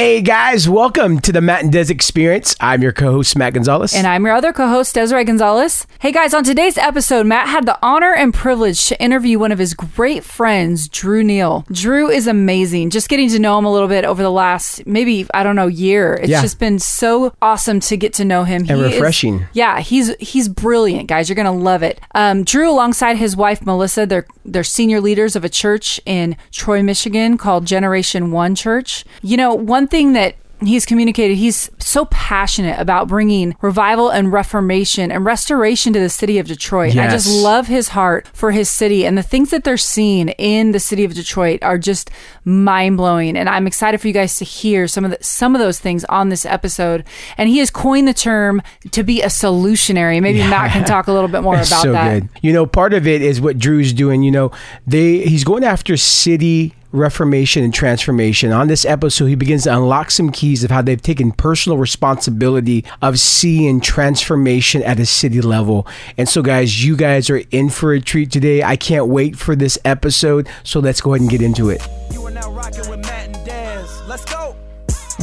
Hey guys, welcome to the Matt and Des Experience. I'm your co-host, Matt Gonzalez. And I'm your other co-host, Desiree Gonzalez. Hey guys, on today's episode, Matt had the honor and privilege to interview one of his great friends, Drew Neal. Drew is amazing. Just getting to know him a little bit over the last, maybe, I don't know, year. It's just been so awesome to get to know him. And refreshing. He's brilliant, guys. You're going to love it. Drew, alongside his wife, Melissa, they're senior leaders of a church in Troy, Michigan called Generation One Church. You know, one thing that he's communicated, he's so passionate about bringing revival and reformation and restoration to the city of Detroit. Yes. I just love his heart for his city, and the things that they're seeing in the city of Detroit are just mind-blowing. And I'm excited for you guys to hear some of those things on this episode. And he has coined the term to be a solutionary. Maybe Matt can talk a little bit more about so that. Good. You know, part of it is what Drew's doing. You know, he's going after city reformation and transformation. On this episode, he begins to unlock some keys of how they've taken personal responsibility of seeing transformation at a city level. And so guys, you guys are in for a treat today. I can't wait for this episode. So let's go ahead and get into it. You are now rocking with Matt and Des. Let's go.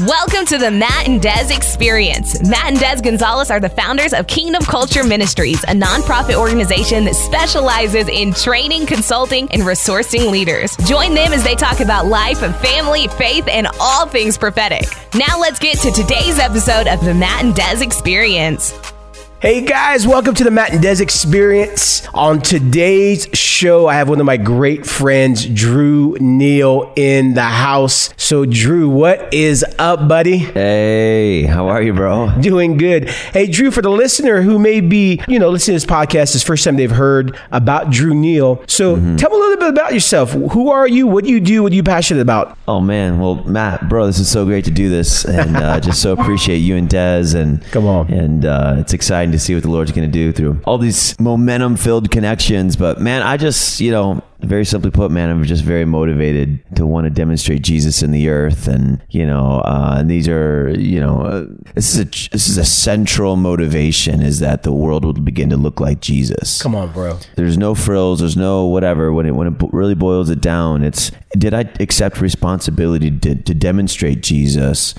Welcome to the Matt and Des Experience. Matt and Des Gonzalez are the founders of Kingdom Culture Ministries, a nonprofit organization that specializes in training, consulting, and resourcing leaders. Join them as they talk about life, family, faith, and all things prophetic. Now let's get to today's episode of the Matt and Des Experience. Hey guys, welcome to the Matt and Des Experience. On today's show, I have one of my great friends, Drew Neal, in the house. So Drew, what is up, buddy? Hey, how are you, bro? Doing good. Hey Drew, for the listener who may be, listening to this podcast, it's the first time they've heard about Drew Neal. So tell me a little bit about yourself. Who are you? What do you do? What are you passionate about? Oh man, well Matt, bro, this is so great to do this, and just so appreciate you and Des. And come on. And it's exciting to see what the Lord's going to do through all these momentum-filled connections. But man, I just, very simply put, man, I'm just very motivated to want to demonstrate Jesus in the earth. And, these are, this is a central motivation, is that the world will begin to look like Jesus. Come on, bro. There's no frills. There's no whatever. When it really boils it down, it's, did I accept responsibility to demonstrate Jesus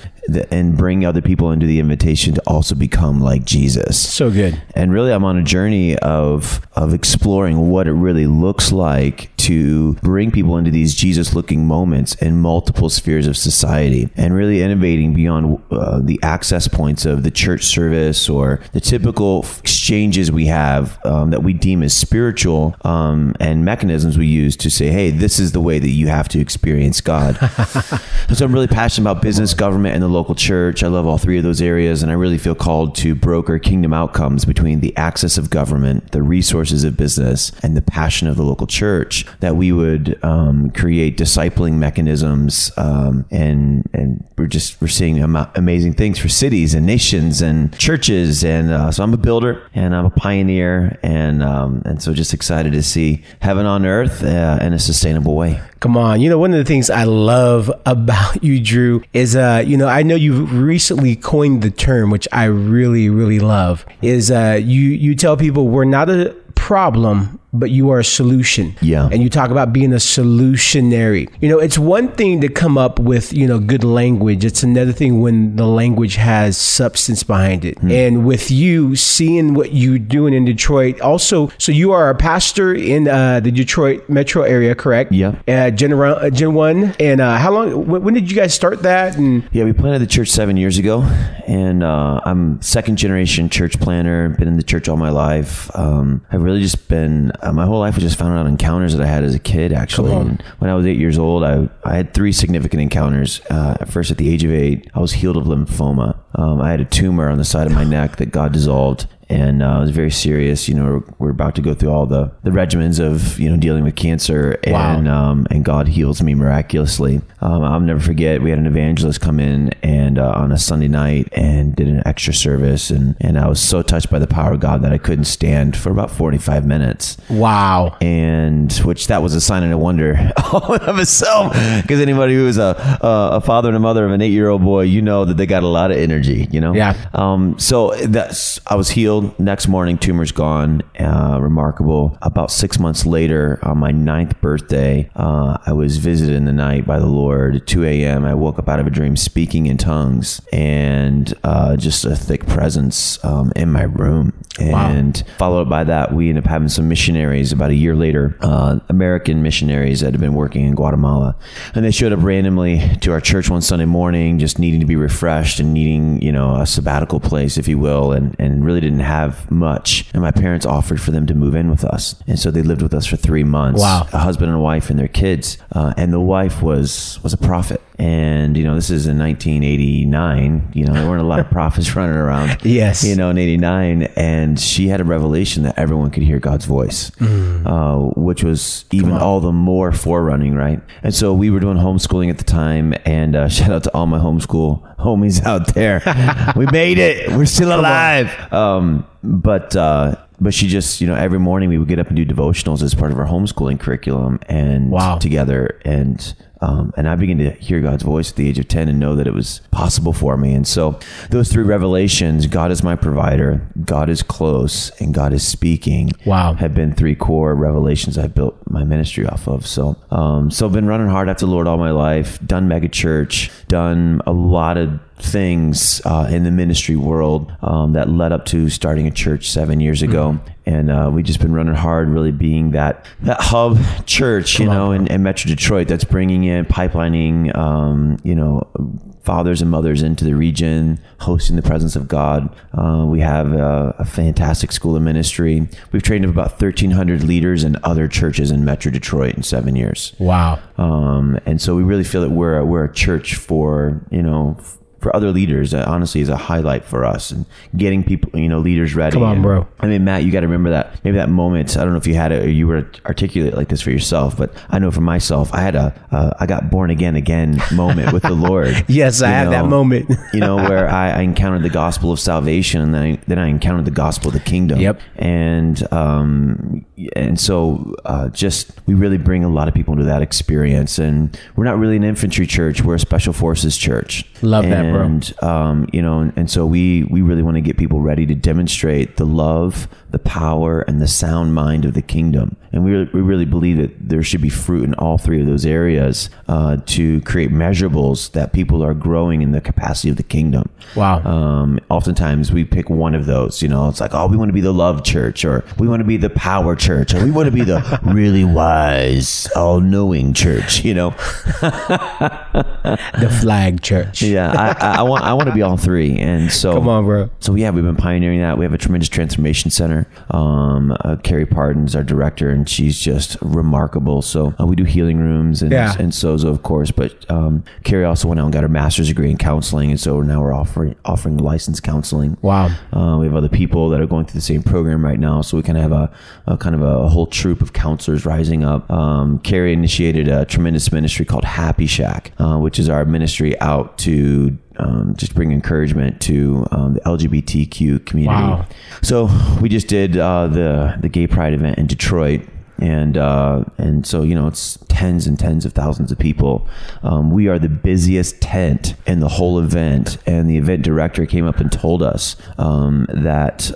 and bring other people into the invitation to also become like Jesus? So good. And really, I'm on a journey of exploring what it really looks like to bring people into these Jesus-looking moments in multiple spheres of society, and really innovating beyond the access points of the church service or the typical exchanges we have that we deem as spiritual and mechanisms we use to say, hey, this is the way that you have to experience God. So I'm really passionate about business, government, and the local church. I love all three of those areas, and I really feel called to broker kingdom outcomes between the access of government, the resources of business, and the passion of the local church, that we would create discipling mechanisms, and we're seeing amazing things for cities and nations and churches. And so I'm a builder and I'm a pioneer, and so just excited to see heaven on earth in a sustainable way. Come on. One of the things I love about you, Drew, is, I know you've recently coined the term, which I really, really love, is you tell people we're not a problem, but you are a solution. Yeah. And you talk about being a solutionary. It's one thing to come up with, good language. It's another thing when the language has substance behind it. Mm. And with you, seeing what you're doing in Detroit also, so you are a pastor in the Detroit metro area, correct? Yeah. Gen 1. And how long, when did you guys start that? And yeah, we planted the church 7 years ago. And I'm second generation church planner, been in the church all my life. I've really just been, my whole life was just founded on encounters that I had as a kid, actually. And when I was 8 years old, I had three significant encounters. First, at the age of 8, I was healed of lymphoma. I had a tumor on the side of my neck that God dissolved. And it was very serious. We're about to go through all the regimens of, dealing with cancer. And wow. And God heals me miraculously. I'll never forget, we had an evangelist come in and on a Sunday night and did an extra service. And I was so touched by the power of God that I couldn't stand for about 45 minutes. Wow. And that was a sign and a wonder all of itself. Because anybody who is a father and a mother of an 8-year-old boy, that they got a lot of energy, Yeah. So I was healed. healed. Next morning, tumor's gone. Remarkable. About 6 months later, on my 9th birthday, I was visited in the night by the Lord. At 2 a.m., I woke up out of a dream speaking in tongues, and just a thick presence in my room. And wow. Followed by that, we ended up having some missionaries about a year later, American missionaries that had been working in Guatemala. And they showed up randomly to our church one Sunday morning, just needing to be refreshed and needing, you know, a sabbatical place, if you will, and really didn't have much. And my parents offered for them to move in with us. And so they lived with us for 3 months. Wow. A husband and a wife and their kids. And the wife was a prophet. And, you know, this is in 1989, you know, there weren't a lot of prophets running around, yes, you know, in 89. And she had a revelation that everyone could hear God's voice, which was even all the more forerunning, right? And so we were doing homeschooling at the time, and shout out to all my homeschool homies out there. We made it. We're still alive. But she just, you know, every morning we would get up and do devotionals as part of our homeschooling curriculum and together. And I began to hear God's voice at the age of 10 and know that it was possible for me. And so those three revelations, God is my provider, God is close, and God is speaking, have been three core revelations I've built my ministry off of. So I've been running hard after the Lord all my life, done mega church, done a lot of things in the ministry world that led up to starting a church 7 years ago. Mm-hmm. And we've just been running hard, really being that hub church, in Metro Detroit, that's bringing in, pipelining, fathers and mothers into the region, hosting the presence of God. We have a fantastic school of ministry. We've trained up about 1,300 leaders in other churches in Metro Detroit in 7 years. Wow. And so we really feel that we're a church for other leaders, honestly, is a highlight for us, and getting people, leaders ready. Come on, bro. I mean, Matt, you got to remember that. Maybe that moment, I don't know if you had it or you were to articulate like this for yourself, but I know for myself, I had I got born again moment with the Lord. Yes, I had that moment. Where I encountered the gospel of salvation, and then I encountered the gospel of the kingdom. Yep. And so just, we really bring a lot of people into that experience, and we're not really an infantry church. We're a special forces church. Love that. And so we really want to get people ready to demonstrate the love, the power, and the sound mind of the kingdom. And we really believe that there should be fruit in all three of those areas to create measurables that people are growing in the capacity of the kingdom. Wow. Oftentimes we pick one of those, it's like, we want to be the love church, or we want to be the power church, or we want to be the really wise, all-knowing church, The flag church. Yeah, I want to be all three. And so, come on, bro. So yeah, we've been pioneering that. We have a tremendous transformation center. Carrie Pardons, our director, and she's just remarkable. So we do healing rooms and sozo, of course, but Carrie also went out and got her master's degree in counseling, and so now we're offering licensed counseling. Wow. We have other people that are going through the same program right now, so we kind of have a kind of a whole troop of counselors rising up. Carrie initiated a tremendous ministry called Happy Shack, which is our ministry out to just bring encouragement to the LGBTQ community. Wow. So we just did the Gay Pride event in Detroit. And so, it's tens and tens of thousands of people. We are the busiest tent in the whole event. And the event director came up and told us, that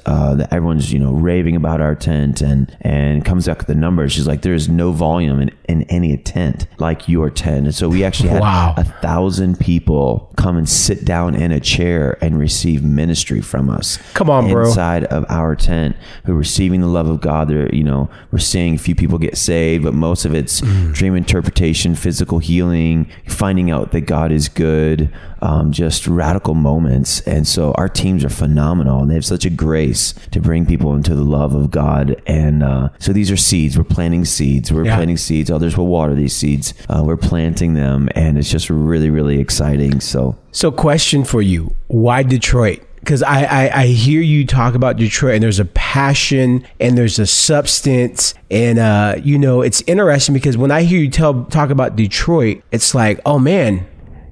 everyone's, raving about our tent, and comes back with the numbers. She's like, there is no volume in any tent like your tent. And so we actually had 1,000 people come and sit down in a chair and receive ministry from us. Come on, bro. Inside of our tent, who are receiving the love of God. They're, we're seeing a few people get saved, but most of it's dream interpretation, physical healing, finding out that God is good, just radical moments. And so our teams are phenomenal, and they have such a grace to bring people into the love of God. And so these are seeds. We're planting seeds. Others will water these seeds. We're planting them, and it's just really, really exciting. So question for you, why Detroit? Because I hear you talk about Detroit, and there's a passion, and there's a substance, and it's interesting, because when I hear you talk about Detroit, it's like, oh man,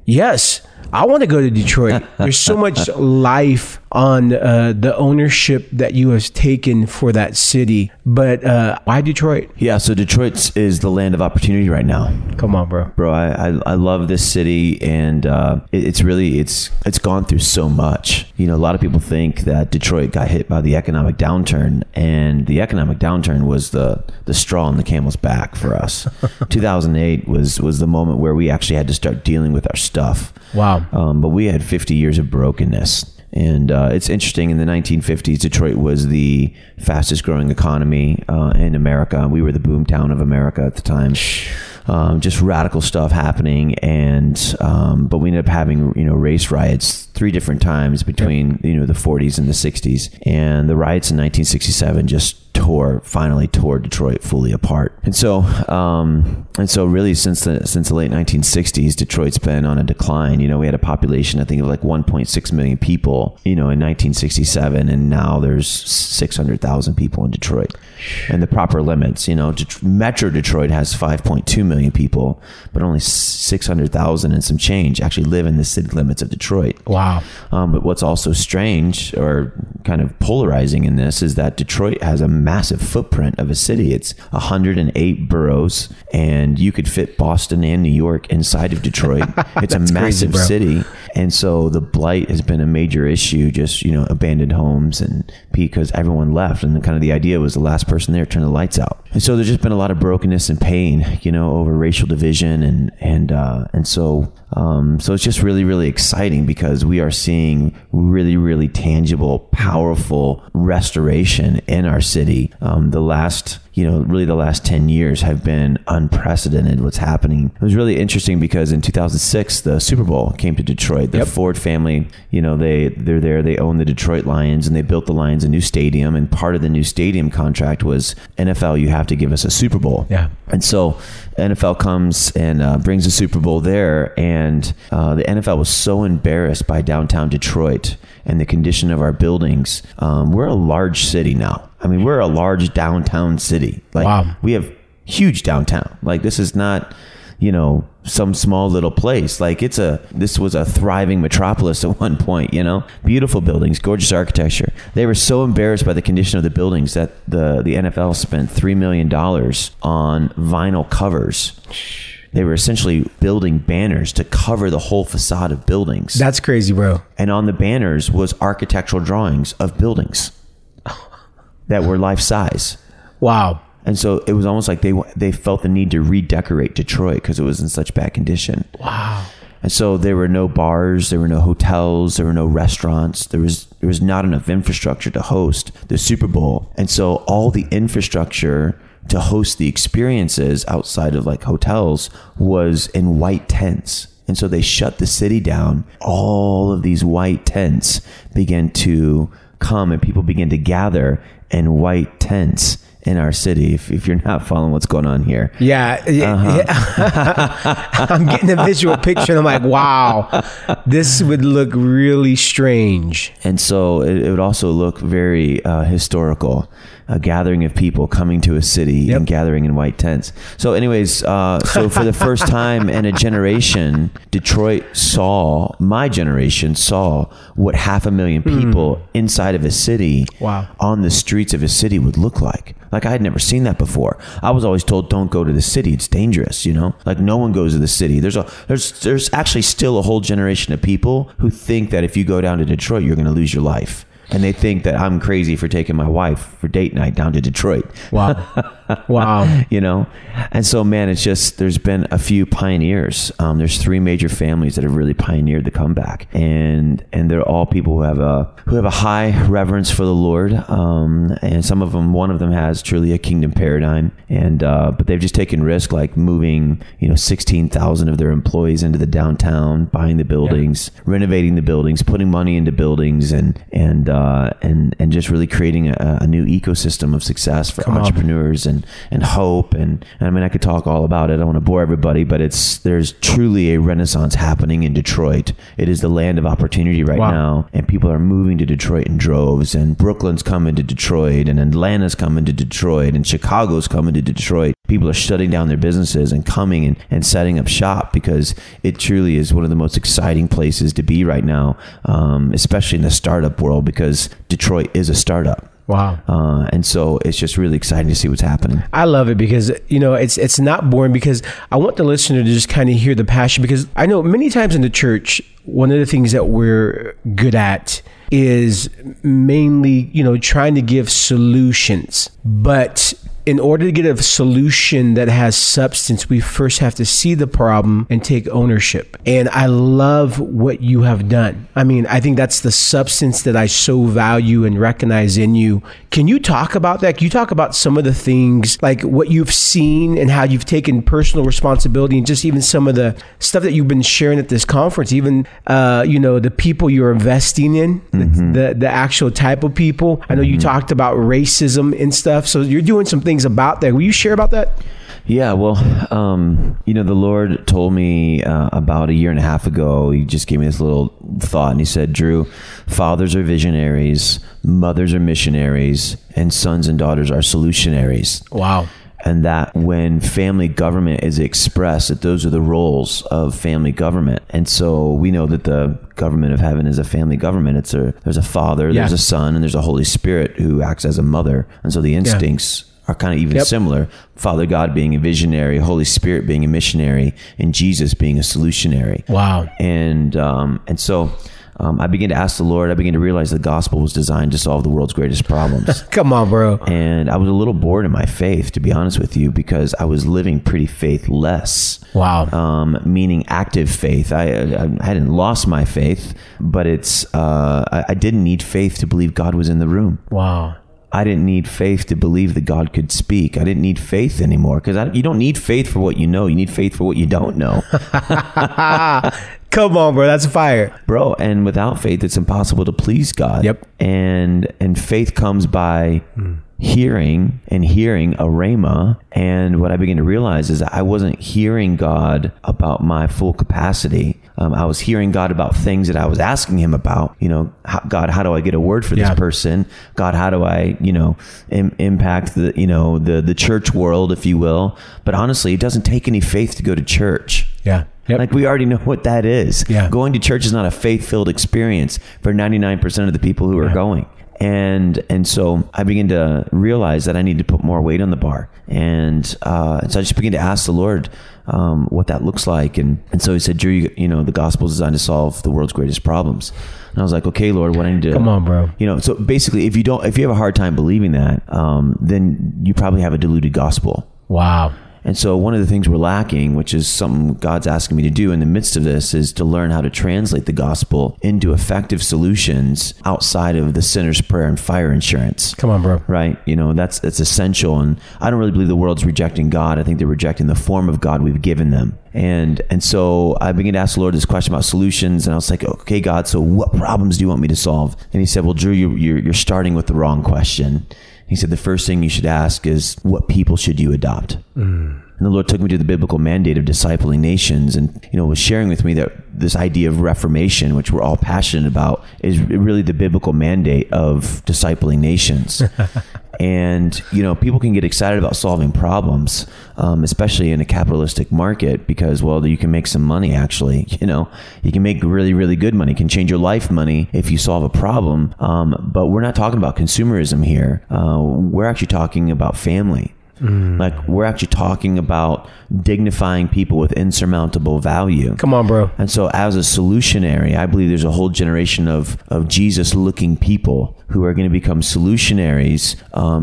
yes, I want to go to Detroit. There's so much life on the ownership that you have taken for that city. But why Detroit? Yeah, so Detroit is the land of opportunity right now. Come on, bro. Bro, I love this city, and it's gone through so much. You know, a lot of people think that Detroit got hit by the economic downturn, and the economic downturn was the straw on the camel's back for us. 2008 was the moment where we actually had to start dealing with our stuff. Wow. But we had 50 years of brokenness. And it's interesting, in the 1950s, Detroit was the fastest growing economy in America. We were the boomtown of America at the time. Just radical stuff happening. And but we ended up having, you know, race riots three different times between, you know, the 40s and the 60s. And the riots in 1967 just finally tore Detroit fully apart. And so really since the late 1960s, Detroit's been on a decline. You know, we had a population, I think, of like 1.6 million people, you know, in 1967, and now there's 600,000 people in Detroit. And the proper limits, you know, Metro Detroit has 5.2 million people, but only 600,000 and some change actually live in the city limits of Detroit. Wow. But what's also strange or kind of polarizing in this is that Detroit has a massive footprint of a city. It's 108 boroughs, and you could fit Boston and New York inside of Detroit. It's a massive city. And so the blight has been a major issue, just, you know, abandoned homes, and because everyone left, and kind of the idea was the last person there turned the lights out. And so there's just been a lot of brokenness and pain, you know, over racial division, and so it's just really, really exciting because we are seeing really, really tangible, powerful restoration in our city. The last 10 years have been unprecedented, what's happening. It was really interesting because in 2006, the Super Bowl came to Detroit. The Ford family, you know, they're there, they own the Detroit Lions, and they built the Lions a new stadium. And part of the new stadium contract was, NFL, you have to give us a Super Bowl. Yeah. And so NFL comes and brings the Super Bowl there. And the NFL was so embarrassed by downtown Detroit and the condition of our buildings. We're a large city now. I mean, we're a large downtown city. Like, wow. We have huge downtown. Like, this is not, you know, some small little place. Like, this was a thriving metropolis at one point, you know, beautiful buildings, gorgeous architecture. They were so embarrassed by the condition of the buildings that the NFL spent $3 million on vinyl covers. They were essentially building banners to cover the whole facade of buildings. That's crazy, bro. And on the banners was architectural drawings of buildings that were life size. Wow. And so it was almost like they felt the need to redecorate Detroit because it was in such bad condition. Wow. And so there were no bars, there were no hotels, there were no restaurants. There was not enough infrastructure to host the Super Bowl. And so all the infrastructure to host the experiences outside of like hotels was in white tents. And so they shut the city down. All of these white tents began to come, and people began to gather in white tents in our city. If you're not following what's going on here. Yeah. I'm getting a visual picture, and I'm like, wow, this would look really strange. And so it would also look very historical. A gathering of people coming to a city and gathering in white tents. So anyways, so for the first time in a generation, my generation saw what 500,000 people inside of a city on the streets of a city would look like. Like, I had never seen that before. I was always told, don't go to the city. It's dangerous, you know? Like, no one goes to the city. There's actually still a whole generation of people who think that if you go down to Detroit, you're going to lose your life. And they think that I'm crazy for taking my wife for date night down to Detroit. Wow. You know? And so, man, it's just, there's been a few pioneers. There's three major families that have really pioneered the comeback. And they're all people who have a high reverence for the Lord. And some of them, one of them has truly a kingdom paradigm. And, but they've just taken risk, like moving, you know, 16,000 of their employees into the downtown, buying the buildings, renovating the buildings, putting money into buildings, and just really creating a new ecosystem of success for entrepreneurs and hope. And I mean, I could talk all about it. I don't want to bore everybody, but there's truly a renaissance happening in Detroit. It is the land of opportunity right now. And people are moving to Detroit in droves, and Brooklyn's coming to Detroit, and Atlanta's coming to Detroit, and Chicago's coming to Detroit. people are shutting down their businesses and coming and setting up shop, because it truly is one of the most exciting places to be right now, especially in the startup world, because Detroit is a startup. Wow. And so it's just really exciting to see what's happening. I love it because, you know, it's not boring, because I want the listener to just kind of hear the passion, because I know many times in the church, one of the things that we're good at is mainly, you know, trying to give solutions. But in order to get a solution that has substance, we first have to see the problem and take ownership. And I love what you have done. I mean, I think that's the substance that I so value and recognize in you. Can you talk about that? Can you talk about some of the things, like what you've seen and how you've taken personal responsibility, and just even some of the stuff that you've been sharing at this conference, even, you know, the people you're investing in, mm-hmm. the actual type of people. I know you talked about racism and stuff. So you're doing some things about that. Will you share about that? Yeah, well, you know, the Lord told me about a year and a half ago, he just gave me this little thought, and he said, Drew, fathers are visionaries, mothers are missionaries, and sons and daughters are solutionaries. Wow. And that when family government is expressed, that those are the roles of family government. And so we know that the government of heaven is a family government. It's there's a father, yeah. there's a son, and there's a Holy Spirit who acts as a mother. And so the instincts are kind of even similar. Father God being a visionary, Holy Spirit being a missionary, and Jesus being a solutionary. Wow. And so I began to ask the Lord. I began to realize the gospel was designed to solve the world's greatest problems. Come on, bro. And I was a little bored in my faith, to be honest with you, because I was living pretty faithless. Wow. Meaning active faith. I hadn't lost my faith, but it's I didn't need faith to believe God was in the room. Wow. I didn't need faith to believe that God could speak. I didn't need faith anymore, because you don't need faith for what you know. You need faith for what you don't know. Come on, bro. That's fire. Bro, and without faith, it's impossible to please God. Yep. And faith comes by hearing a rhema. And what I began to realize is that I wasn't hearing God about my full capacity. I was hearing God about things that I was asking him about, you know, God, how do I get a word for this person? God, how do I, you know, impact the, you know, the church world, if you will. But honestly, it doesn't take any faith to go to church. Yeah. Yep. Like, we already know what that is. Yeah. Going to church is not a faith-filled experience for 99% of the people who are going. And so I began to realize that I need to put more weight on the bar. And so I just began to ask the Lord what that looks like. And so he said, Drew, you know, the gospel is designed to solve the world's greatest problems. And I was like, okay, Lord, what I need to... Come on, bro. You know, so basically, if you have a hard time believing that, then you probably have a diluted gospel. Wow. And so one of the things we're lacking, which is something God's asking me to do in the midst of this, is to learn how to translate the gospel into effective solutions outside of the sinner's prayer and fire insurance. Come on, bro. Right? You know, it's essential. And I don't really believe the world's rejecting God. I think they're rejecting the form of God we've given them. And so I began to ask the Lord this question about solutions. And I was like, okay, God, so what problems do you want me to solve? And he said, well, Drew, you're starting with the wrong question. He said, the first thing you should ask is, what people should you adopt? Mm. And the Lord took me to the biblical mandate of discipling nations, and, you know, was sharing with me that this idea of reformation, which we're all passionate about, is really the biblical mandate of discipling nations. And, you know, people can get excited about solving problems, especially in a capitalistic market, because, well, you can make some money, actually. You know, you can make really, really good money. You can change your life money if you solve a problem. But we're not talking about consumerism here. We're actually talking about family. Mm. Like, we're actually talking about dignifying people with insurmountable value. Come on, bro. And so as a solutionary, I believe there's a whole generation of Jesus-looking people who are going to become solutionaries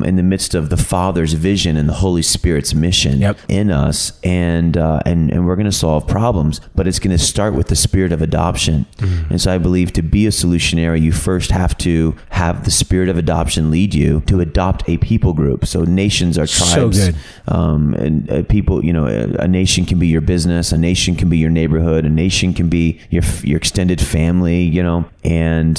in the midst of the Father's vision and the Holy Spirit's mission in us. And we're going to solve problems, but it's going to start with the spirit of adoption. Mm. And so I believe to be a solutionary, you first have to have the spirit of adoption lead you to adopt a people group. So nations are tribes. So good. And people, you know, a nation can be your business, a nation can be your neighborhood, a nation can be your extended family, you know, and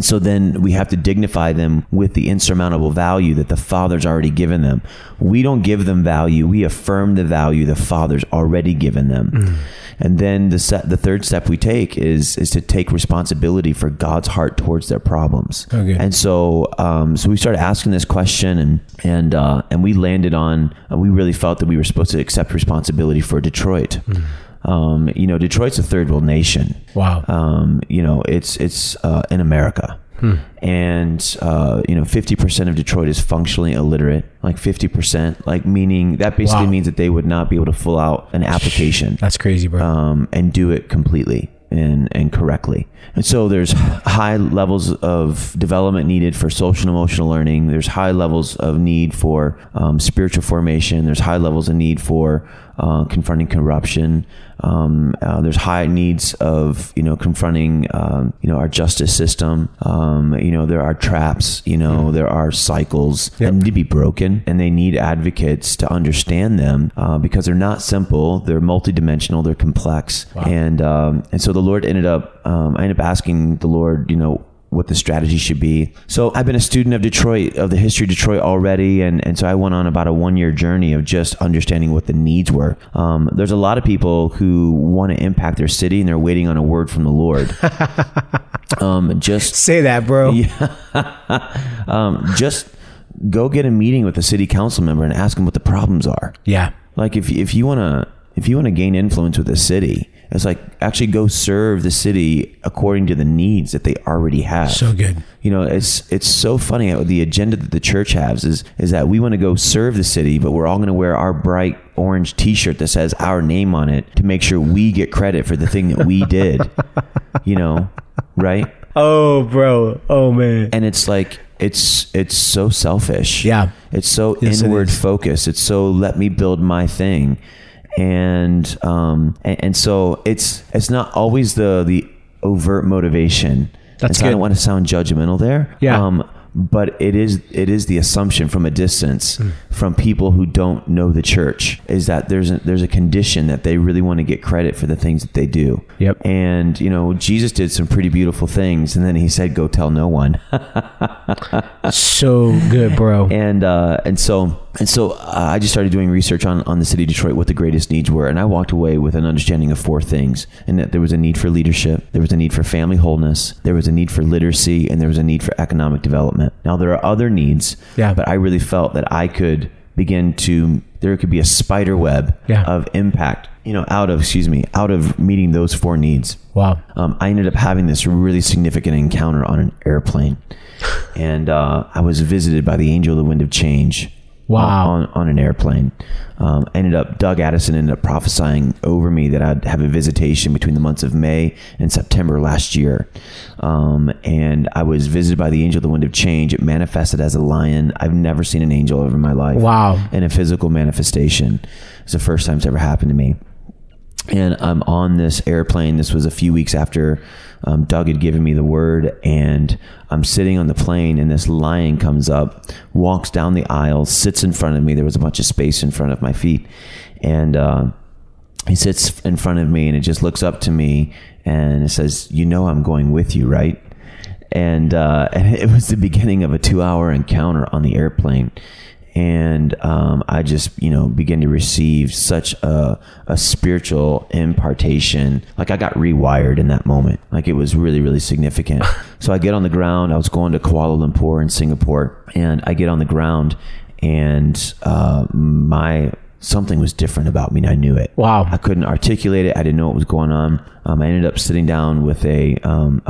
so then we have to dignify them with the insurmountable value that the Father's already given them. We don't give them value; we affirm the value the Father's already given them. Mm. And then the third step we take is to take responsibility for God's heart towards their problems. Okay. And so we started asking this question, and we landed landed on, we really felt that we were supposed to accept responsibility for Detroit. Mm. You know, Detroit's a third world nation. Wow. You know, it's in America. Hmm. And, you know, 50% of Detroit is functionally illiterate, like 50%, like meaning that basically means that they would not be able to fill out an application. That's crazy, bro. And do it completely and correctly. And so there's high levels of development needed for social and emotional learning. There's high levels of need for spiritual formation. There's high levels of need for confronting corruption. There's high needs of, you know, confronting, you know, our justice system. You know, there are traps, you know, there are cycles that need to be broken, and they need advocates to understand them, because they're not simple. They're multidimensional, they're complex. Wow. And so the Lord ended up, I ended up asking the Lord, you know, what the strategy should be. So I've been a student of Detroit, of the history of Detroit already. And so I went on about a 1-year journey of just understanding what the needs were. There's a lot of people who want to impact their city and they're waiting on a word from the Lord. Just say that, bro. Yeah. Just go get a meeting with a city council member and ask them what the problems are. Yeah. Like if you want to gain influence with a city, it's like actually go serve the city according to the needs that they already have. So good. You know, it's so funny. The agenda that the church has is that we want to go serve the city, but we're all going to wear our bright orange t-shirt that says our name on it to make sure we get credit for the thing that we did, you know? Right. Oh, bro. Oh, man. And it's like, it's so selfish. Yeah. It's so inward focused. It's so let me build my thing. And so it's not always the overt motivation. That's good. I don't want to sound judgmental there. Yeah. But it is the assumption from a distance from people who don't know the church is that there's a condition that they really want to get credit for the things that they do. Yep. And you know, Jesus did some pretty beautiful things, and then he said, "Go tell no one." So good, bro. And so I just started doing research on the city of Detroit, what the greatest needs were, and I walked away with an understanding of 4 things, and that there was a need for leadership, there was a need for family wholeness, there was a need for literacy, and there was a need for economic development. Now there are other needs, but I really felt that I could there could be a spider web of impact, you know, out of meeting those 4 needs. Wow. I ended up having this really significant encounter on an airplane, and I was visited by the angel of the wind of change. Wow. On an airplane. Doug Addison ended up prophesying over me that I'd have a visitation between the months of May and September last year. And I was visited by the angel of the wind of change. It manifested as a lion. I've never seen an angel over my life. Wow. In a physical manifestation. It's the first time it's ever happened to me. And I'm on this airplane. This was a few weeks after Doug had given me the word, and I'm sitting on the plane, and this lion comes up, walks down the aisle, sits in front of me. There was a bunch of space in front of my feet, and he sits in front of me, and it just looks up to me, and it says, "You know, I'm going with you, right?" And it was the beginning of a 2-hour encounter on the airplane. And I just, you know, began to receive such a spiritual impartation. Like I got rewired in that moment. Like it was really, really significant. So I get on the ground. I was going to Kuala Lumpur in Singapore, and I get on the ground, and something was different about me, and I knew it. Wow. I couldn't articulate it. I didn't know what was going on. I ended up sitting down with a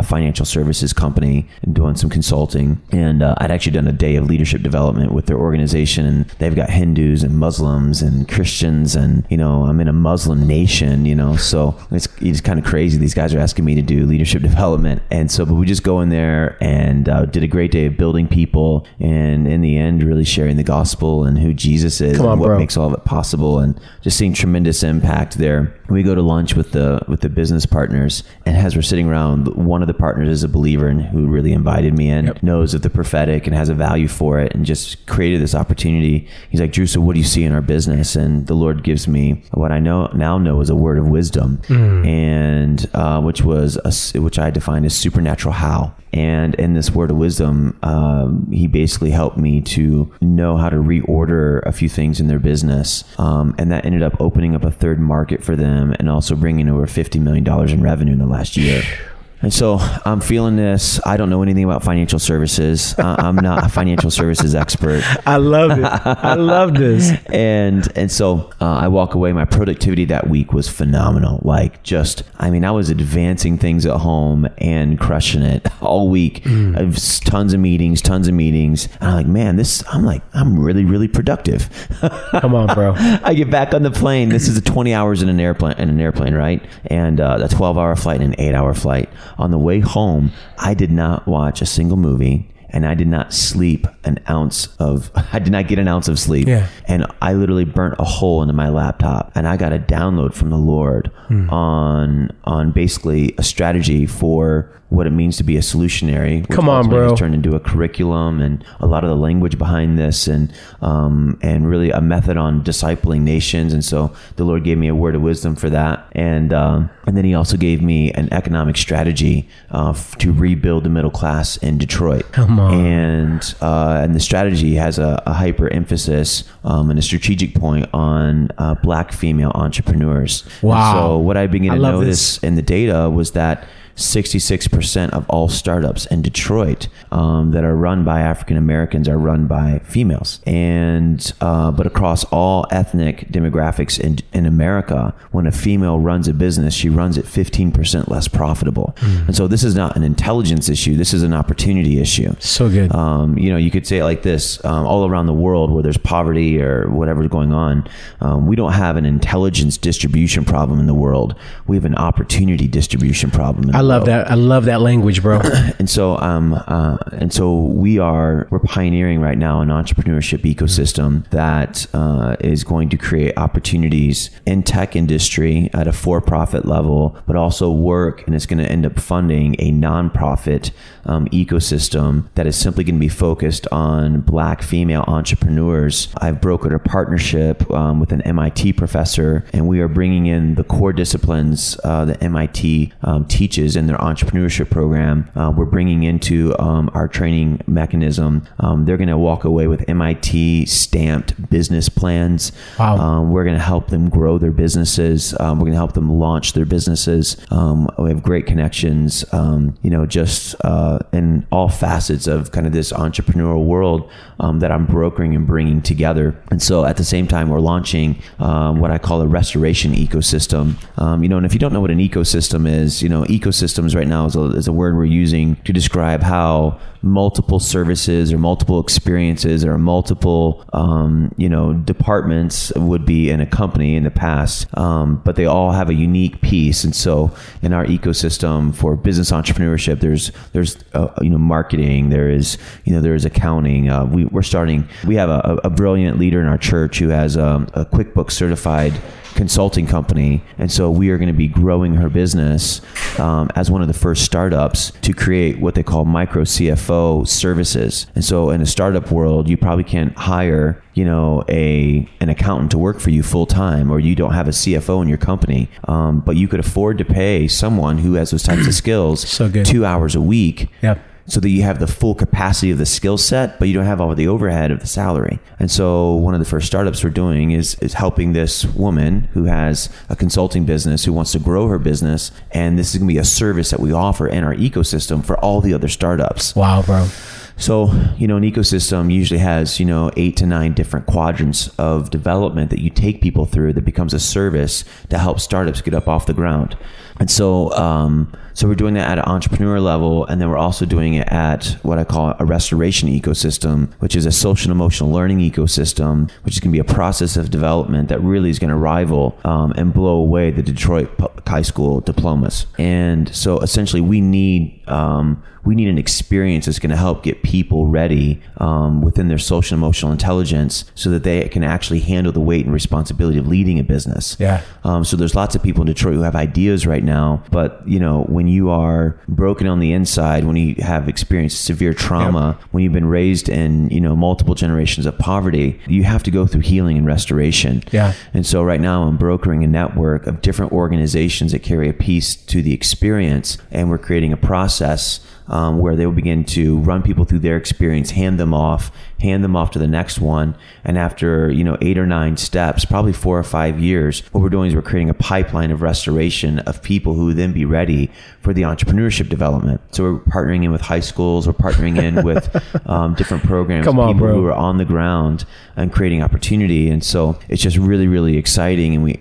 financial services company and doing some consulting. And I'd actually done a day of leadership development with their organization. And they've got Hindus and Muslims and Christians. And, you know, I'm in a Muslim nation, you know, so it's kind of crazy. These guys are asking me to do leadership development. And so, but we just go in there and did a great day of building people. And in the end, really sharing the gospel and who Jesus is and what makes all of it possible. And just seeing tremendous impact there. We go to lunch with the business partners, and as we're sitting around, one of the partners is a believer and who really invited me in, knows of the prophetic and has a value for it, and just created this opportunity. He's like, "Drew, so what do you see in our business?" And the Lord gives me what I now know is a word of wisdom, and which I define as supernatural how. And in this word of wisdom, he basically helped me to know how to reorder a few things in their business. And that ended up opening up a third market for them, and also bringing over $50 million in revenue in the last year. And so I'm feeling this. I don't know anything about financial services. I'm not a financial services expert. I love it. I love this. And so I walk away. My productivity that week was phenomenal. Like just, I mean, I was advancing things at home and crushing it all week. Tons of meetings. And I'm like, man, I'm really, really productive. Come on, bro. I get back on the plane. This is 20 hours in an airplane, right? And a 12-hour flight and an 8-hour flight. On the way home, I did not watch a single movie and I did not sleep an ounce of sleep. Yeah. And I literally burnt a hole into my laptop and I got a download from the Lord on basically a strategy for what it means to be a solutionary. Come on, bro. It's turned into a curriculum and a lot of the language behind this and really a method on discipling nations. And so the Lord gave me a word of wisdom for that. And then he also gave me an economic strategy to rebuild the middle class in Detroit. Come on. And the strategy has a hyper emphasis and a strategic point on black female entrepreneurs. Wow. And so what I began to notice in the data was that 66% of all startups in Detroit that are run by African Americans are run by females, and but across all ethnic demographics in America, when a female runs a business, she runs it 15% less profitable. And so this is not an intelligence issue. This is an opportunity issue. So good. You could say it like this: all around the world where there's poverty or whatever's going on, we don't have an intelligence distribution problem in the world. We have an opportunity distribution problem. I love that language, bro. And so we're pioneering right now an entrepreneurship ecosystem that is going to create opportunities in tech industry at a for-profit level, but also work, and it's going to end up funding a nonprofit ecosystem that is simply going to be focused on black female entrepreneurs. I've brokered a partnership with an MIT professor, and we are bringing in the core disciplines that MIT teaches in their entrepreneurship program. We're bringing into our training mechanism. They're going to walk away with MIT stamped business plans. Wow. We're going to help them grow their businesses. We're going to help them launch their businesses. We have great connections, in all facets of kind of this entrepreneurial world that I'm brokering and bringing together. And so at the same time, we're launching what I call a restoration ecosystem. And if you don't know what an ecosystem is, ecosystems right now is a word we're using to describe how multiple services or multiple experiences or multiple, departments would be in a company in the past, but they all have a unique piece. And so in our ecosystem for business entrepreneurship, there's marketing, there is accounting. We have a brilliant leader in our church who has a QuickBooks certified consulting company. And so we are going to be growing her business as one of the first startups to create what they call micro CFO services. And so in a startup world, you probably can't hire an accountant to work for you full time, or you don't have a CFO in your company, but you could afford to pay someone who has those types of skills 2 hours a week. Yep. So that you have the full capacity of the skill set, but you don't have all of the overhead of the salary. And so one of the first startups we're doing is helping this woman who has a consulting business, who wants to grow her business. And this is going to be a service that we offer in our ecosystem for all the other startups. Wow, bro. So, an ecosystem usually has, 8 to 9 different quadrants of development that you take people through that becomes a service to help startups get up off the ground. And so, so we're doing that at an entrepreneur level, and then we're also doing it at what I call a restoration ecosystem, which is a social and emotional learning ecosystem, which is going to be a process of development that really is going to rival and blow away the Detroit public high school diplomas. And so essentially we need an experience that's going to help get people ready within their social and emotional intelligence so that they can actually handle the weight and responsibility of leading a business. Yeah. So there's lots of people in Detroit who have ideas right now, but when you are broken on the inside, when you have experienced severe trauma, yep. when you've been raised in multiple generations of poverty, you have to go through healing and restoration. Yeah. And so right now I'm brokering a network of different organizations that carry a piece to the experience, and we're creating a process where they will begin to run people through their experience, hand them off, hand them off to the next one. And after, 8 or 9 steps, probably 4 or 5 years, what we're doing is we're creating a pipeline of restoration of people who would then be ready for the entrepreneurship development. So we're partnering in with high schools, we're partnering in with different programs, people who are on the ground and creating opportunity. And so it's just really, really exciting. And we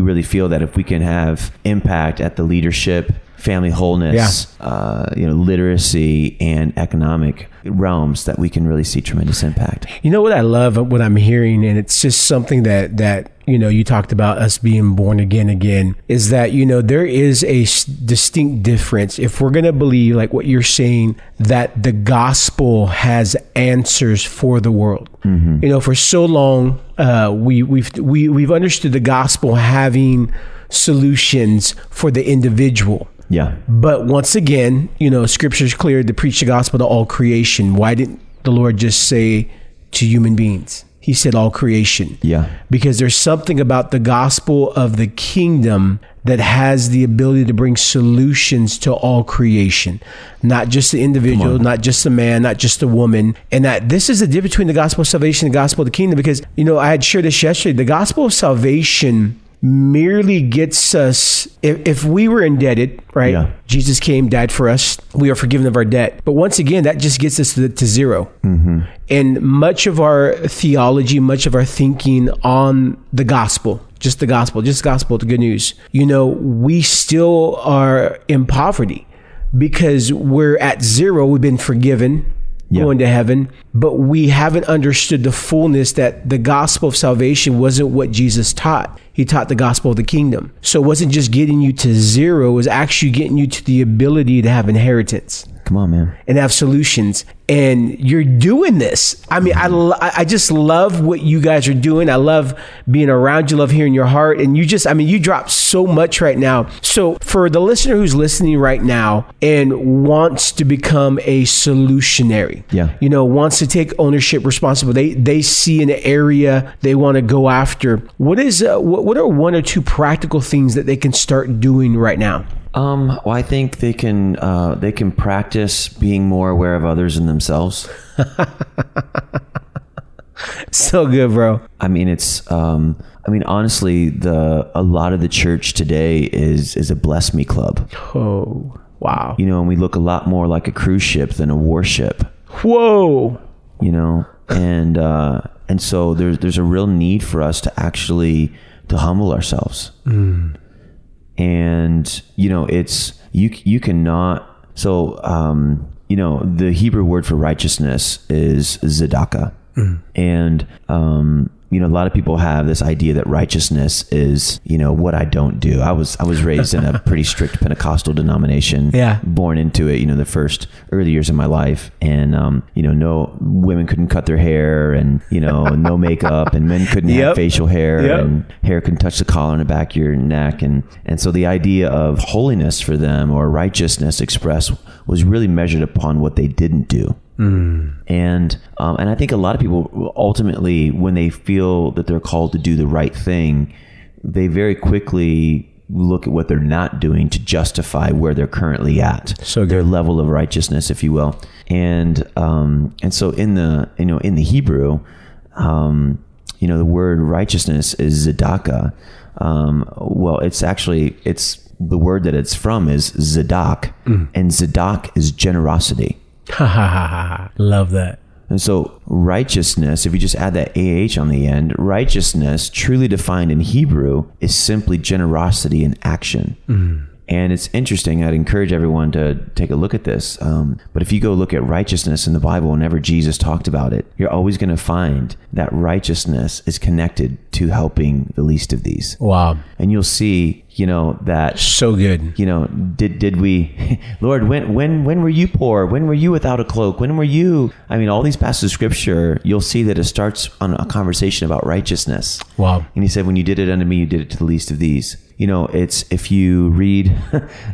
really feel that if we can have impact at the leadership, family wholeness, literacy, and economic realms, that we can really see tremendous impact. You know what I love, what I'm hearing, and it's just something that you talked about us being born again, is that, there is a distinct difference. If we're going to believe, like what you're saying, that the gospel has answers for the world, mm-hmm. For so long, we've understood the gospel having solutions for the individual. Yeah. But once again, scripture's clear to preach the gospel to all creation. Why didn't the Lord just say to human beings? He said all creation. Yeah. Because there's something about the gospel of the kingdom that has the ability to bring solutions to all creation, not just the individual, not just the man, not just the woman. And that this is the difference between the gospel of salvation and the gospel of the kingdom, because, I had shared this yesterday, the gospel of salvation merely gets us, if we were indebted, right? Yeah. Jesus came, died for us. We are forgiven of our debt. But once again, that just gets us to zero. Mm-hmm. And much of our theology, much of our thinking on the gospel, just the gospel, the good news, we still are in poverty because we're at zero. We've been forgiven. Yep. Going to heaven, but we haven't understood the fullness that the gospel of salvation wasn't what Jesus taught. He taught the gospel of the kingdom. So it wasn't just getting you to zero, it was actually getting you to the ability to have inheritance. Come on, man. And have solutions. And you're doing this. I mean, I just love what you guys are doing. I love being around you, love hearing your heart. And you just, you drop so much right now. So for the listener who's listening right now and wants to become a solutionary, wants to take ownership, responsibility, they see an area they want to go after. What are 1 or 2 practical things that they can start doing right now? Well, I think they can practice being more aware of others and themselves. So good, bro. Honestly, a lot of the church today is a bless me club. Oh, wow. And we look a lot more like a cruise ship than a warship. Whoa. And so there's a real need for us to actually to humble ourselves. Mm. And, it's, you cannot, so, the Hebrew word for righteousness is tzedakah. Mm. And, a lot of people have this idea that righteousness is, what I don't do. I was raised in a pretty strict Pentecostal denomination, born into it, the first early years of my life. And, no women couldn't cut their hair and, no makeup, and men couldn't have facial hair, and hair couldn't touch the collar and the back of your neck. And so the idea of holiness for them, or righteousness expressed, was really measured upon what they didn't do. Mm. And I think a lot of people ultimately, when they feel that they're called to do the right thing, they very quickly look at what they're not doing to justify where they're currently at, their level of righteousness, if you will. And so in the Hebrew, the word righteousness is tzedakah. It's the word that it's from is tzedak, and tzedak is generosity. Ha ha ha ha. Love that. And so righteousness, if you just add that AH on the end, righteousness truly defined in Hebrew is simply generosity in action. Mm. And it's interesting. I'd encourage everyone to take a look at this. But if you go look at righteousness in the Bible, whenever Jesus talked about it, you're always going to find that righteousness is connected to helping the least of these. Wow. And you'll see, that so good. Did we, Lord, when were you poor? When were you without a cloak? When were you, all these passages of scripture, you'll see that it starts on a conversation about righteousness. Wow. And he said, when you did it unto me, you did it to the least of these. It's, if you read,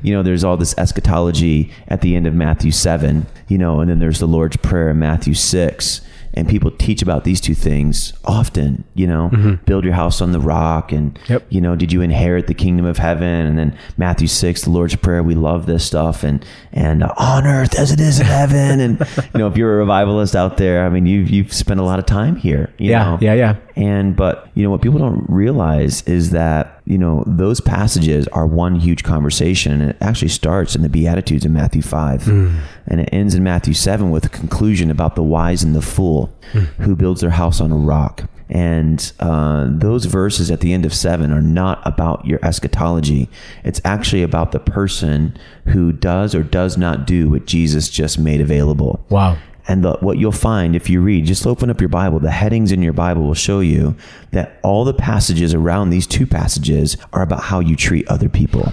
there's all this eschatology at the end of Matthew 7, and then there's the Lord's Prayer in Matthew 6. and people teach about these two things often, you know, mm-hmm. build your house on the rock and, yep. you know, did you inherit the kingdom of heaven? And then Matthew 6, the Lord's Prayer, we love this stuff and on earth as it is in heaven. And, you know, if you're a revivalist out there, I mean, you've spent a lot of time here, you know? Yeah, yeah. And, but you know, what people don't realize is that, you know, those passages are one huge conversation, and it actually starts in the Beatitudes in Matthew 5 and it ends in Matthew 7 with a conclusion about the wise and the fool who builds their house on a rock. And those verses at the end of 7 are not about your eschatology. It's actually about the person who does or does not do what Jesus just made available. Wow. And what you'll find if you read, just open up your Bible, the headings in your Bible will show you that all the passages around these two passages are about how you treat other people.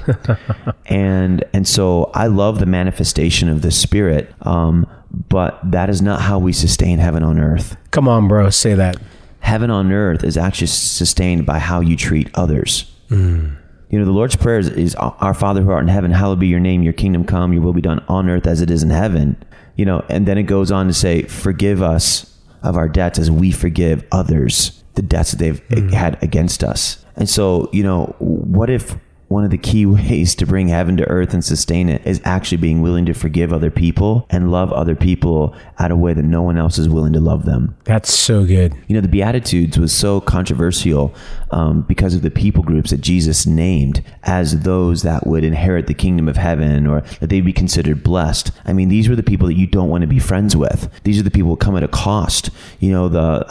And so I love the manifestation of the Spirit, but that is not how we sustain heaven on earth. Come on, bro. Say that. Heaven on earth is actually sustained by how you treat others. Mm. You know, the Lord's Prayer is our Father who art in heaven, hallowed be your name, your kingdom come, your will be done on earth as it is in heaven. You know, and then it goes on to say, forgive us of our debts as we forgive others, the debts that they've had against us. And so, you know, what if one of the key ways to bring heaven to earth and sustain it is actually being willing to forgive other people and love other people at a way that no one else is willing to love them? That's so good. You know, the Beatitudes was so controversial because of the people groups that Jesus named as those that would inherit the kingdom of heaven or that they'd be considered blessed. I mean, these were the people that you don't want to be friends with. These are the people who come at a cost. You know, the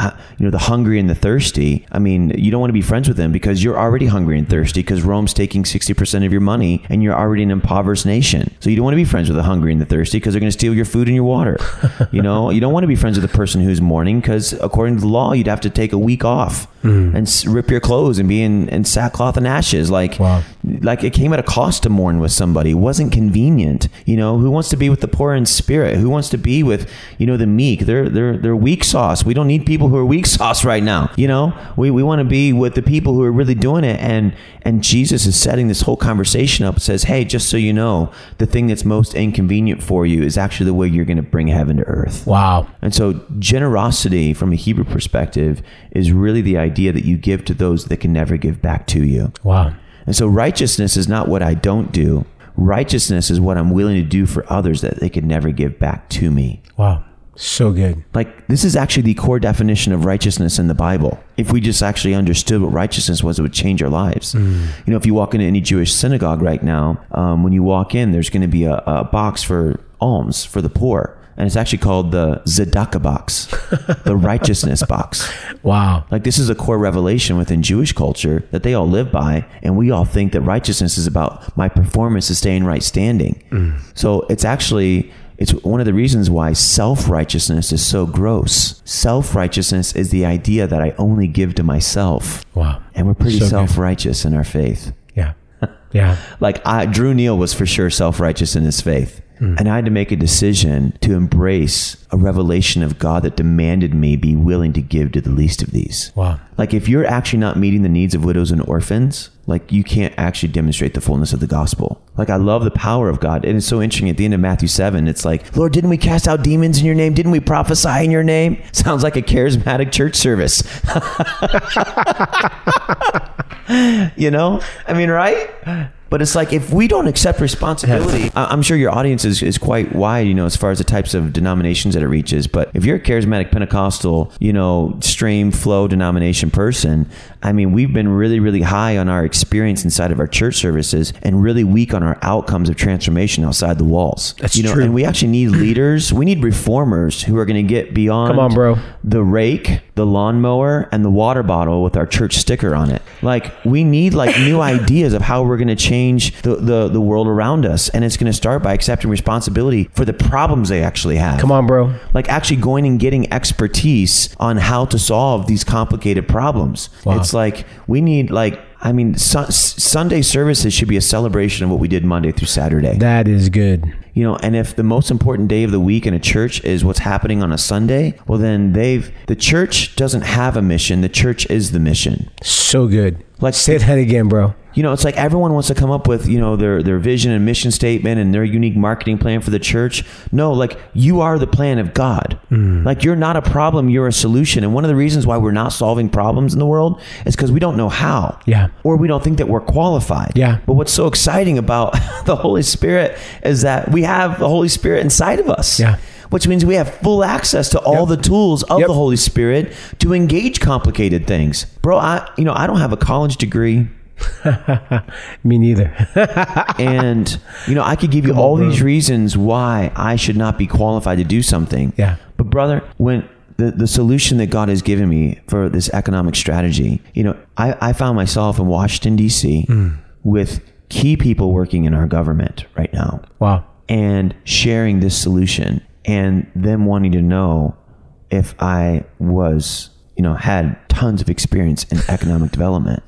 hungry and the thirsty. I mean, you don't want to be friends with them because you're already hungry and thirsty because Rome's taking 60% of your money and you're already an impoverished nation. So you don't want to be friends with the hungry and the thirsty because they're going to steal your food and your water. You know, you don't want to be friends with the person who's mourning because according to the law, you'd have to take a week off and rip your clothes and be in sackcloth and ashes. Like, wow. Like it came at a cost to mourn with somebody. It wasn't convenient. You know, who wants to be with the poor in spirit? Who wants to be with, you know, the meek? They're weak sauce. We don't need people who are weak sauce right now. You know, we want to be with the people who are really doing it. And Jesus is setting this whole conversation up. It says, hey, just so you know, the thing that's most inconvenient for you is actually the way you're going to bring heaven to earth. Wow. And so generosity from a Hebrew perspective is really the idea that you give to those that can never give back to you. Wow. And so righteousness is not what I don't do. Righteousness is what I'm willing to do for others that they could never give back to me. Wow. So good. Like, this is actually the core definition of righteousness in the Bible. If we just actually understood what righteousness was, it would change our lives. Mm. You know, if you walk into any Jewish synagogue right now, when you walk in, there's going to be a box for alms for the poor. And it's actually called the tzedakah box, the righteousness box. Wow. Like, this is a core revelation within Jewish culture that they all live by. And we all think that righteousness is about my performance to stay in right standing. Mm. So it's actually... It's one of the reasons why self-righteousness is so gross. Self-righteousness is the idea that I only give to myself. Wow. And we're pretty self-righteous in our faith. Yeah. Yeah. Like Drew Neal was for sure self-righteous in his faith. And I had to make a decision to embrace a revelation of God that demanded me be willing to give to the least of these. Wow. Like, if you're actually not meeting the needs of widows and orphans, like, you can't actually demonstrate the fullness of the gospel. Like, I love the power of God. And it's so interesting at the end of Matthew 7, it's like, Lord, didn't we cast out demons in your name? Didn't we prophesy in your name? Sounds like a charismatic church service. You know, I mean, right? But it's like, if we don't accept responsibility, I'm sure your audience is quite wide, you know, as far as the types of denominations that it reaches. But if you're a charismatic Pentecostal, you know, stream flow denomination person, I mean, we've been really, really high on our experience inside of our church services and really weak on our outcomes of transformation outside the walls. That's true. You know, and we actually need leaders. We need reformers who are going to get beyond the rake, the lawnmower, and the water bottle with our church sticker on it. Like, we need like new ideas of how we're going to change the world around us. And it's going to start by accepting responsibility for the problems they actually have. Come on, bro. Like, actually going and getting expertise on how to solve these complicated problems. Wow. It's like, we need like, I mean, Sunday services should be a celebration of what we did Monday through Saturday. That is good. You know, and if the most important day of the week in a church is what's happening on a Sunday, well, then the church doesn't have a mission. The church is the mission. So good. Let's say that again, bro. You know, it's like everyone wants to come up with, you know, their vision and mission statement and their unique marketing plan for the church. No, like, you are the plan of God. Mm. Like, you're not a problem, you're a solution. And one of the reasons why we're not solving problems in the world is because we don't know how. Yeah. Or we don't think that we're qualified. Yeah. But what's so exciting about the Holy Spirit is that we have the Holy Spirit inside of us. Yeah. Which means we have full access to all the tools of the Holy Spirit to engage complicated things. Bro, I don't have a college degree. Me neither. And, you know, I could give you all these reasons why I should not be qualified to do something. Yeah. But brother, when the solution that God has given me for this economic strategy, you know, I found myself in Washington, D.C. with key people working in our government right now. Wow. And sharing this solution and them wanting to know if I was, you know, had tons of experience in economic development.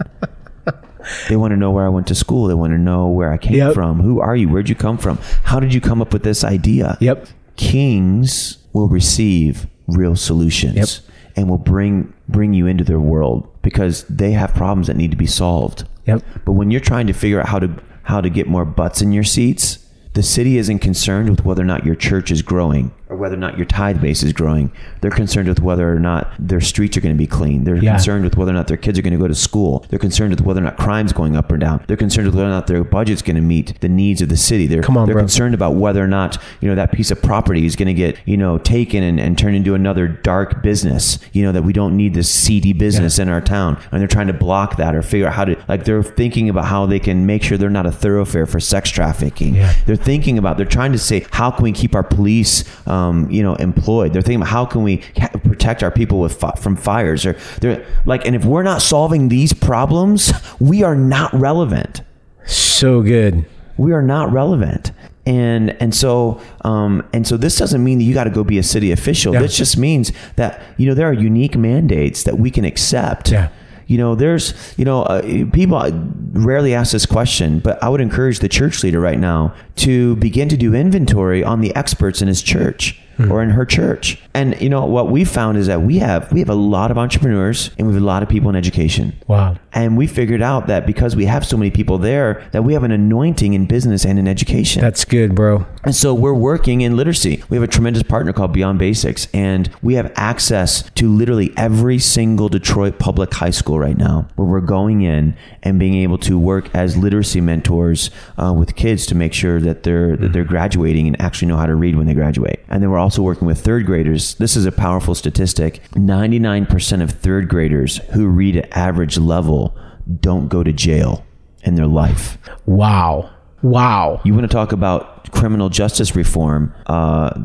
They want to know where I went to school. They want to know where I came from. Who are you? Where'd you come from? How did you come up with this idea? Yep. Kings will receive real solutions and will bring you into their world because they have problems that need to be solved. Yep. But when you're trying to figure out how to get more butts in your seats, the city isn't concerned with whether or not your church is growing or whether or not your tithe base is growing. They're concerned with whether or not their streets are going to be clean. They're concerned with whether or not their kids are going to go to school. They're concerned with whether or not crime's going up or down. They're concerned with whether or not their budget's going to meet the needs of the city. They're concerned about whether or not, you know, that piece of property is going to get, you know, taken and turned into another dark business, you know, that we don't need this seedy business in our town. And they're trying to block that or figure out how to, like, they're thinking about how they can make sure they're not a thoroughfare for sex trafficking. Yeah. They're trying to say, how can we keep our police, you know, employed? They're thinking about how can we protect our people from fires? Or they're like, and if we're not solving these problems, we are not relevant. So good. We are not relevant. And so this doesn't mean that you got to go be a city official. Yeah. This just means that, you know, there are unique mandates that we can accept. Yeah. You know, there's, you know, people rarely ask this question, but I would encourage the church leader right now to begin to do inventory on the experts in his church or in her church. And, you know, what we found is that we have a lot of entrepreneurs and we have a lot of people in education. Wow. And we figured out that because we have so many people there, that we have an anointing in business and in education. That's good, bro. And so we're working in literacy. We have a tremendous partner called Beyond Basics, and we have access to literally every single Detroit public high school right now, where we're going in and being able to work as literacy mentors with kids to make sure that they're graduating and actually know how to read when they graduate. And then we're also working with third graders. This is a powerful statistic. 99% of third graders who read at average level don't go to jail in their life. Wow. You want to talk about criminal justice reform?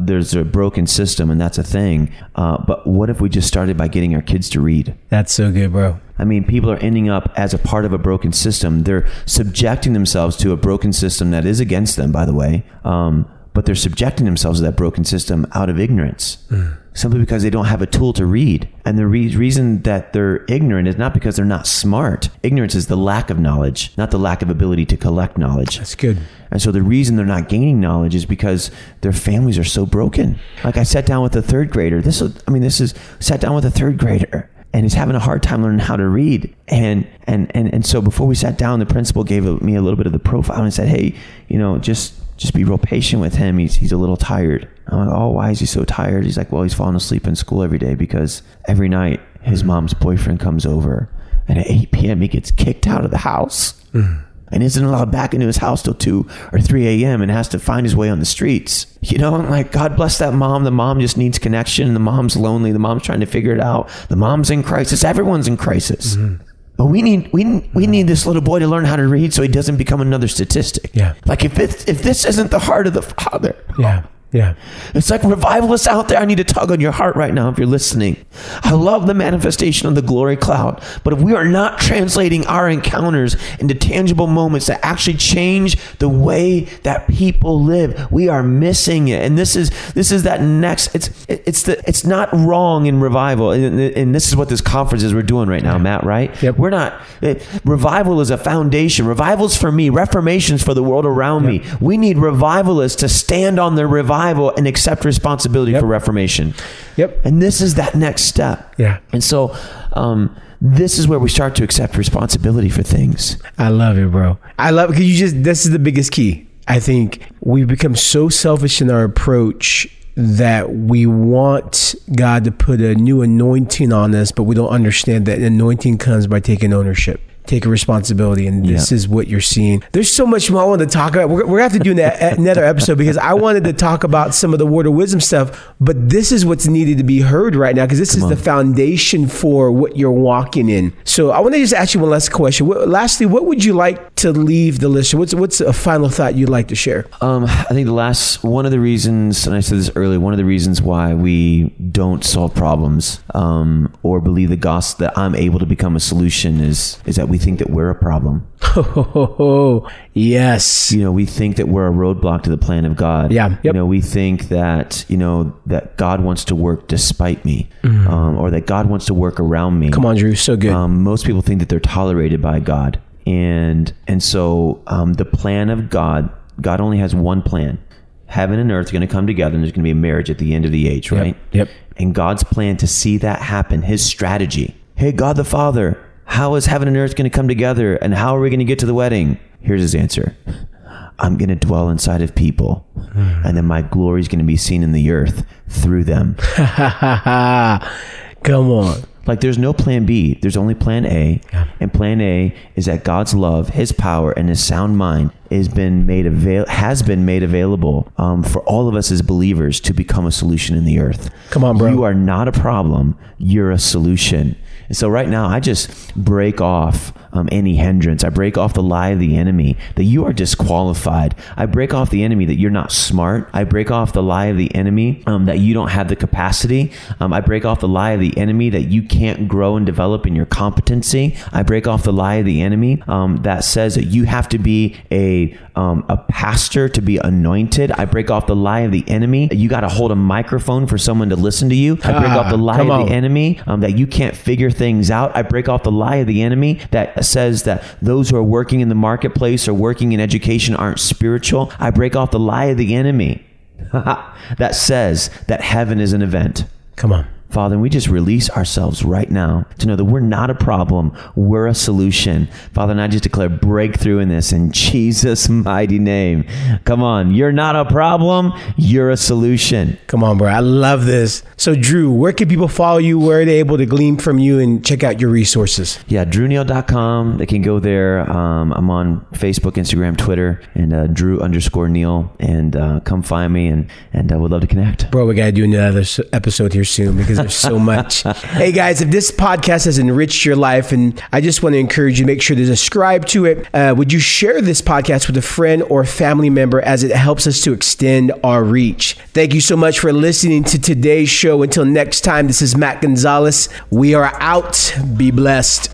There's a broken system, and that's a thing. But what if we just started by getting our kids to read? That's so good, bro. I mean, people are ending up as a part of a broken system. They're subjecting themselves to a broken system that is against them, by the way. But they're subjecting themselves to that broken system out of ignorance, simply because they don't have a tool to read. And the reason that they're ignorant is not because they're not smart. Ignorance is the lack of knowledge, not the lack of ability to collect knowledge. That's good. And so the reason they're not gaining knowledge is because their families are so broken. Like, I sat down with a third grader. Sat down with a third grader, and he's having a hard time learning how to read. And so before we sat down, the principal gave me a little bit of the profile and said, hey, you know, just be real patient with him. He's a little tired. I'm like, oh, why is he so tired? He's like, well, he's falling asleep in school every day because every night his mom's boyfriend comes over, and at 8 p.m. he gets kicked out of the house and isn't allowed back into his house till 2 or 3 a.m. and has to find his way on the streets. You know, I'm like, God bless that mom. The mom just needs connection. The mom's lonely. The mom's trying to figure it out. The mom's in crisis. Everyone's in crisis. Mm-hmm. But we need this little boy to learn how to read so he doesn't become another statistic. Yeah. Like, if this isn't the heart of the Father. Yeah. Yeah. It's like revivalists out there. I need to tug on your heart right now if you're listening. I love the manifestation of the glory cloud, but if we are not translating our encounters into tangible moments that actually change the way that people live, we are missing it. And this is that next. It's not wrong in revival, and this is what this conference is we're doing right now, Matt. Right? Yep. We're not. Revival is a foundation. Revival's for me. Reformation's for the world around yep. me. We need revivalists to stand on their revival and accept responsibility yep. for reformation. Yep. And this is that next step. Yeah. And so this is where we start to accept responsibility for things. I love it, bro. I love it because this is the biggest key. I think we've become so selfish in our approach that we want God to put a new anointing on us, but we don't understand that anointing comes by taking ownership. Take a responsibility, and this is what you're seeing. There's so much more I want to talk about. We're going to have to do that another episode because I wanted to talk about some of the word of wisdom stuff, but this is what's needed to be heard right now because this is the foundation for what you're walking in. So I want to just ask you one last question. Lastly, what would you like to leave the listener? What's a final thought you'd like to share? I think one of the reasons, and I said this earlier, one of the reasons why we don't solve problems or believe the gospel that I'm able to become a solution is that we think that we're a problem. Oh, yes. You know, we think that we're a roadblock to the plan of God. Yeah. Yep. You know, we think that, that God wants to work despite me or that God wants to work around me. Come on, Drew. So good. Most people think that they're tolerated by God. And so the plan of God only has one plan. Heaven and earth are going to come together, and there's going to be a marriage at the end of the age, right? Yep. And God's plan to see that happen, his strategy. Hey, God the Father, how is heaven and earth going to come together, and how are we going to get to the wedding? Here's his answer. I'm going to dwell inside of people, and then my glory is going to be seen in the earth through them. Come on. Like, there's no plan B. There's only plan A. Yeah. And plan A is that God's love, his power, and his sound mind has been made available for all of us as believers to become a solution in the earth. Come on, bro. You are not a problem. You're a solution. And so right now, I just break off any hindrance. I break off the lie of the enemy that you are disqualified. I break off the enemy that you're not smart. I break off the lie of the enemy that you don't have the capacity. I break off the lie of the enemy that you can't grow and develop in your competency. I break off the lie of the enemy that says that you have to be a pastor to be anointed. I break off the lie of the enemy that you got to hold a microphone for someone to listen to you. I break off the lie of the enemy that you can't figure things out. I break off the lie of the enemy that says that those who are working in the marketplace or working in education aren't spiritual. I break off the lie of the enemy that says that heaven is an event. Come on. Father, and we just release ourselves right now to know that we're not a problem. We're a solution. Father, and I just declare breakthrough in this in Jesus' mighty name. Come on. You're not a problem. You're a solution. Come on, bro. I love this. So, Drew, where can people follow you? Where are they able to glean from you and check out your resources? Yeah, drewneal.com. They can go there. I'm on Facebook, Instagram, Twitter, and Drew_Neal. And come find me, and I would love to connect. Bro, we got to do another episode here soon because there's so much. Hey guys, if this podcast has enriched your life, and I just want to encourage you, make sure to subscribe to it. Would you share this podcast with a friend or family member, as it helps us to extend our reach? Thank you so much for listening to today's show. Until next time, this is Matt Gonzalez. We are out. Be blessed.